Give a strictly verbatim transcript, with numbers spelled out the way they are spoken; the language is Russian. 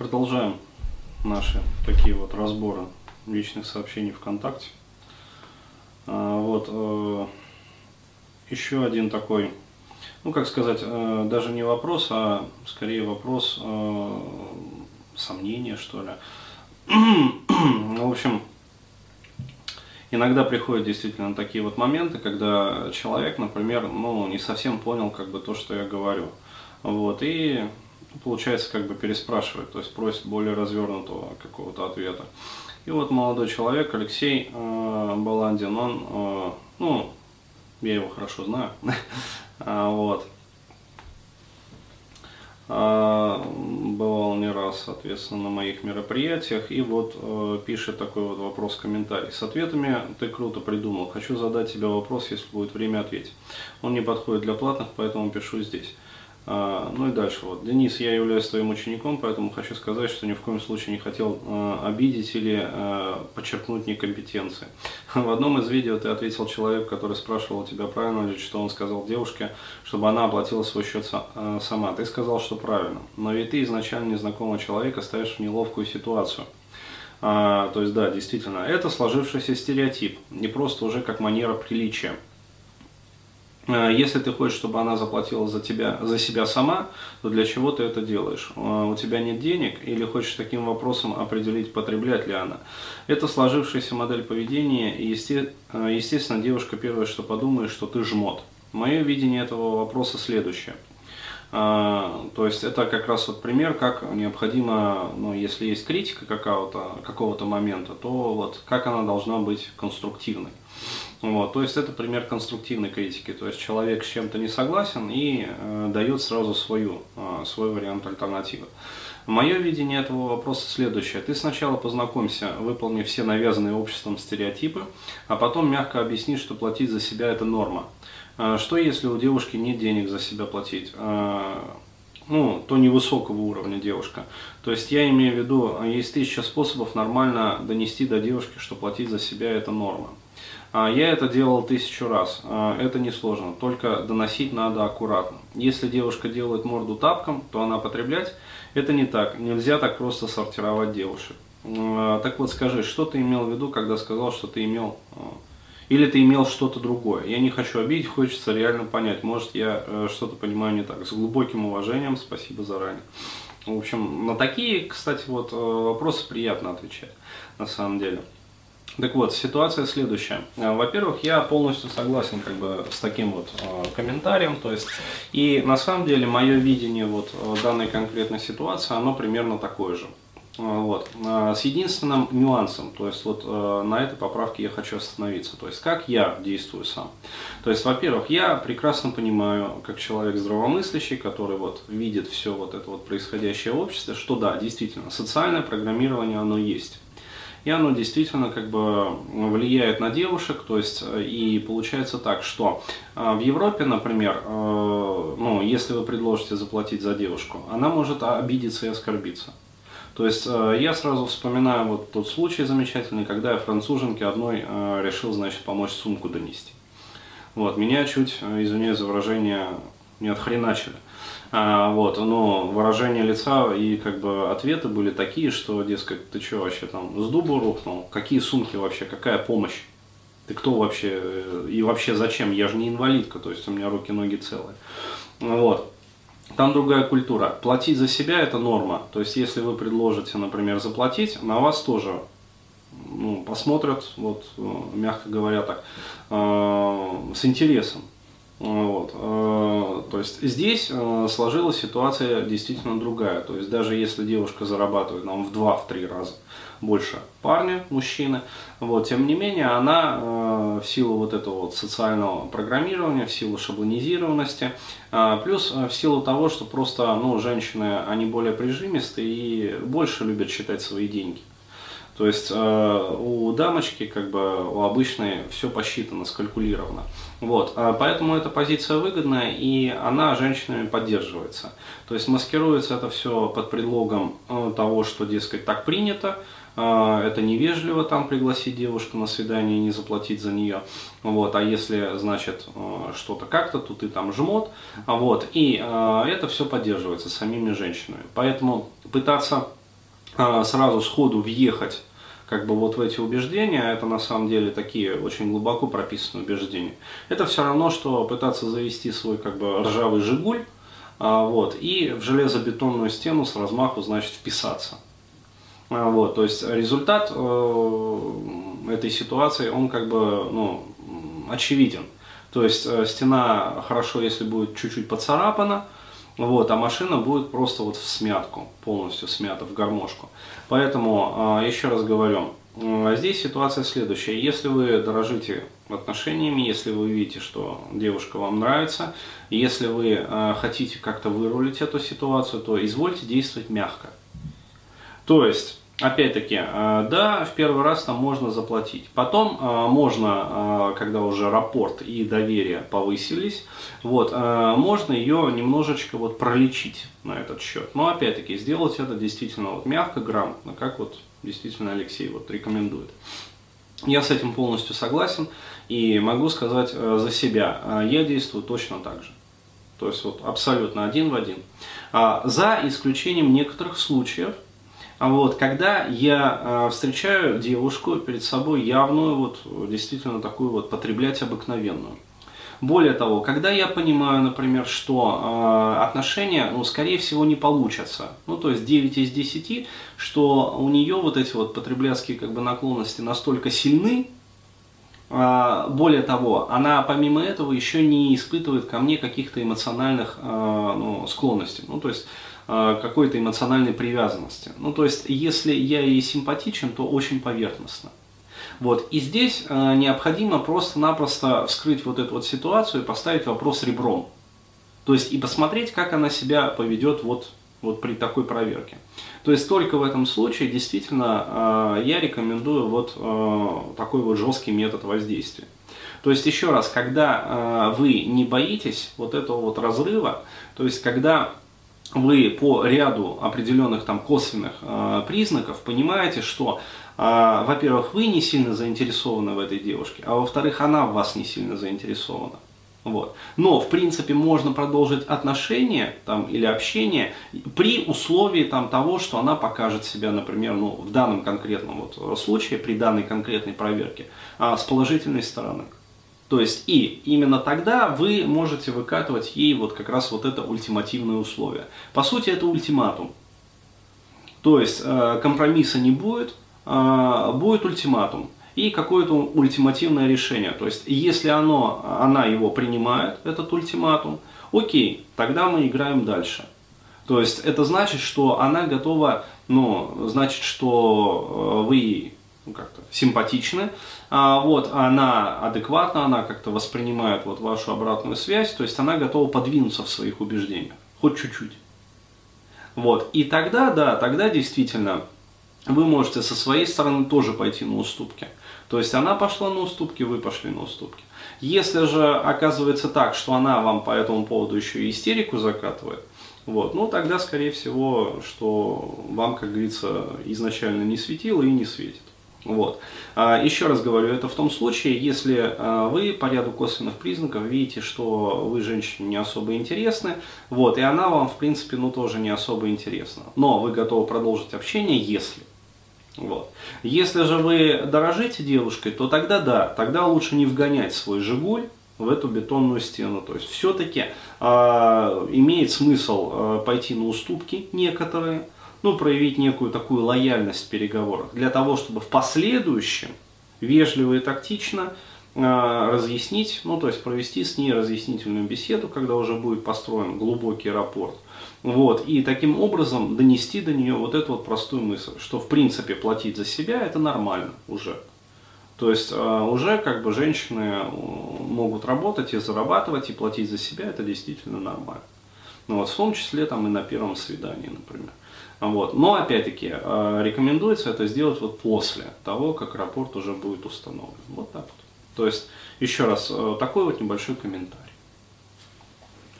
Продолжаем наши такие вот разборы личных сообщений ВКонтакте. Вот еще один такой, ну как сказать, даже не вопрос, а скорее вопрос сомнения, что ли. Ну, в общем, иногда приходят действительно такие вот моменты, когда человек, например, ну не совсем понял как бы то, что я говорю. Вот, и получается как бы переспрашивает, то есть просит более развернутого какого-то ответа. И вот молодой человек Алексей э, Баландин, он, э, ну, я его хорошо знаю, вот, бывал не раз, соответственно, на моих мероприятиях, и вот э, пишет такой вот вопрос в комментарии. С ответами ты круто придумал, хочу задать тебе вопрос, если будет время ответить. Он не подходит для платных, поэтому пишу здесь. Ну и дальше вот. Денис, я являюсь твоим учеником, поэтому хочу сказать, что ни в коем случае не хотел э, обидеть или э, подчеркнуть некомпетенции. В одном из видео ты ответил человеку, который спрашивал тебя, правильно ли, что он сказал девушке, чтобы она оплатила свой счет э, сама. Ты сказал, что правильно. Но ведь ты изначально незнакомого человека ставишь в неловкую ситуацию. А, то есть да, действительно, это сложившийся стереотип, не просто уже как манера приличия. Если ты хочешь, чтобы она заплатила за тебя, за себя сама, то для чего ты это делаешь? У тебя нет денег или хочешь таким вопросом определить, потреблять ли она? Это сложившаяся модель поведения, и есте, естественно, девушка первое, что подумает, что ты жмот. Мое видение этого вопроса следующее. То есть это как раз вот пример, как необходимо, ну, если есть критика какого-то момента, то вот как она должна быть конструктивной. Вот, то есть это пример конструктивной критики, то есть человек с чем-то не согласен и э, дает сразу свою, э, свой вариант альтернативы. Мое видение этого вопроса следующее. Ты сначала познакомься, выполнив все навязанные обществом стереотипы, а потом мягко объясни, что платить за себя – это норма. Э, что если у девушки нет денег за себя платить? Э, ну, то невысокого уровня девушка. То есть я имею в виду, есть тысяча способов нормально донести до девушки, что платить за себя – это норма. Я это делал тысячу раз, это несложно, только доносить надо аккуратно. Если девушка делает морду тапком, то она потреблять, это не так, нельзя так просто сортировать девушек. Так вот скажи, что ты имел в виду, когда сказал, что ты имел, или ты имел что-то другое. Я не хочу обидеть, хочется реально понять, может я что-то понимаю не так. С глубоким уважением, спасибо заранее. В общем, на такие, кстати, вот вопросы приятно отвечать, на самом деле. Так вот, ситуация следующая. Во-первых, я полностью согласен как бы с таким вот э, комментарием, то есть, и на самом деле мое видение вот данной конкретной ситуации, оно примерно такое же. Вот. С единственным нюансом, то есть вот э, на этой поправке я хочу остановиться, то есть как я действую сам. То есть, во-первых, я прекрасно понимаю, как человек здравомыслящий, который вот видит все вот это вот происходящее в обществе, что да, действительно, социальное программирование оно есть. И оно действительно как бы влияет на девушек, то есть и получается так, что в Европе, например, ну, если вы предложите заплатить за девушку, она может обидеться и оскорбиться. То есть я сразу вспоминаю вот тот случай замечательный, когда я француженке одной решил, значит, помочь сумку донести. Вот, меня чуть, извиняюсь за выражение, не отхреначили. А, вот, но выражение лица и как бы ответы были такие, что, дескать, ты что вообще там с дуба рухнул? Какие сумки вообще? Какая помощь? Ты кто вообще? И вообще зачем? Я же не инвалидка, то есть у меня руки-ноги целые. Вот. Там другая культура. Платить за себя – это норма. То есть если вы предложите, например, заплатить, на вас тоже, ну, посмотрят, вот, мягко говоря так, э, с интересом. Вот. То есть здесь сложилась ситуация действительно другая. То есть даже если девушка зарабатывает нам в два-три раза больше парня, мужчины, вот, тем не менее она в силу вот этого вот социального программирования, в силу шаблонизированности, плюс в силу того, что просто, ну, женщины, они более прижимисты и больше любят считать свои деньги. То есть э, у дамочки, как бы у обычной, все посчитано, скалькулировано. Вот. А поэтому эта позиция выгодная, и она женщинами поддерживается. То есть маскируется это все под предлогом э, того, что, дескать, так принято, э, это невежливо там пригласить девушку на свидание и не заплатить за нее. Вот. А если, значит, э, что-то как-то, то ты там жмот. Вот. И э, это все поддерживается самими женщинами. Поэтому пытаться сразу сходу въехать как бы вот в эти убеждения, это на самом деле такие очень глубоко прописанные убеждения. Это все равно, что пытаться завести свой как бы ржавый «Жигуль», вот, и в железобетонную стену с размаху, значит, вписаться. Вот, то есть результат этой ситуации, он как бы, ну, очевиден. То есть стена хорошо, если будет чуть-чуть поцарапана, вот, а машина будет просто вот в смятку, полностью смята, в гармошку. Поэтому, еще раз говорю, здесь ситуация следующая. Если вы дорожите отношениями, если вы видите, что девушка вам нравится, если вы хотите как-то вырулить эту ситуацию, то извольте действовать мягко. То есть, опять-таки, да, в первый раз там можно заплатить. Потом можно, когда уже рапорт и доверие повысились, вот, можно ее немножечко вот пролечить на этот счет. Но опять-таки, сделать это действительно вот мягко, грамотно, как вот действительно Алексей вот рекомендует. Я с этим полностью согласен и могу сказать за себя, я действую точно так же. То есть вот абсолютно один в один. За исключением некоторых случаев, вот, когда я э, встречаю девушку перед собой явную, вот, действительно такую вот потреблять обыкновенную. Более того, когда я понимаю, например, что э, отношения, ну, скорее всего, не получатся, ну, то есть девять из десяти, что у нее вот эти вот потребляцкие как бы наклонности настолько сильны, э, более того, она помимо этого еще не испытывает ко мне каких-то эмоциональных э, ну, склонностей, ну, то есть какой-то эмоциональной привязанности. Ну, то есть, если я ей симпатичен, то очень поверхностно. Вот. И здесь э, необходимо просто-напросто вскрыть вот эту вот ситуацию и поставить вопрос ребром. То есть, и посмотреть, как она себя поведет вот, вот при такой проверке. То есть, только в этом случае, действительно, э, я рекомендую вот э, такой вот жесткий метод воздействия. То есть, еще раз, когда э, вы не боитесь вот этого вот разрыва, то есть, когда вы по ряду определенных там косвенных э, признаков понимаете, что, э, во-первых, вы не сильно заинтересованы в этой девушке, а во-вторых, она в вас не сильно заинтересована. Вот. Но, в принципе, можно продолжить отношения там, или общение при условии там, того, что она покажет себя, например, ну, в данном конкретном вот случае, при данной конкретной проверке, э, с положительной стороны. То есть, и именно тогда вы можете выкатывать ей вот как раз вот это ультимативное условие. По сути, это ультиматум. То есть, компромисса не будет, будет ультиматум. И какое-то ультимативное решение. То есть, если оно, она его принимает, этот ультиматум, окей, тогда мы играем дальше. То есть, это значит, что она готова, ну, значит, что вы ей... как-то симпатичны, а, вот, она адекватна, она как-то воспринимает вот вашу обратную связь, то есть она готова подвинуться в своих убеждениях, хоть чуть-чуть. Вот, и тогда, да, тогда действительно вы можете со своей стороны тоже пойти на уступки. То есть она пошла на уступки, вы пошли на уступки. Если же оказывается так, что она вам по этому поводу еще и истерику закатывает, вот, ну тогда, скорее всего, что вам, как говорится, изначально не светило и не светит. Вот. Еще раз говорю, это в том случае, если вы по ряду косвенных признаков видите, что вы женщине не особо интересны, вот, и она вам, в принципе, ну, тоже не особо интересна. Но вы готовы продолжить общение, если. Вот. Если же вы дорожите девушкой, то тогда да, тогда лучше не вгонять свой «Жигуль» в эту бетонную стену. То есть все-таки э, имеет смысл э, пойти на уступки некоторые, ну, проявить некую такую лояльность в переговорах, для того, чтобы в последующем вежливо и тактично э, разъяснить, ну, то есть провести с ней разъяснительную беседу, когда уже будет построен глубокий рапорт. Вот, и таким образом донести до нее вот эту вот простую мысль, что, в принципе, платить за себя – это нормально уже. То есть, э, уже как бы женщины могут работать и зарабатывать, и платить за себя – это действительно нормально. Ну, вот, в том числе там, и на первом свидании, например. Вот. Но, опять-таки, э, рекомендуется это сделать вот после того, как рапорт уже будет установлен. Вот так вот. То есть, еще раз, э, такой вот небольшой комментарий.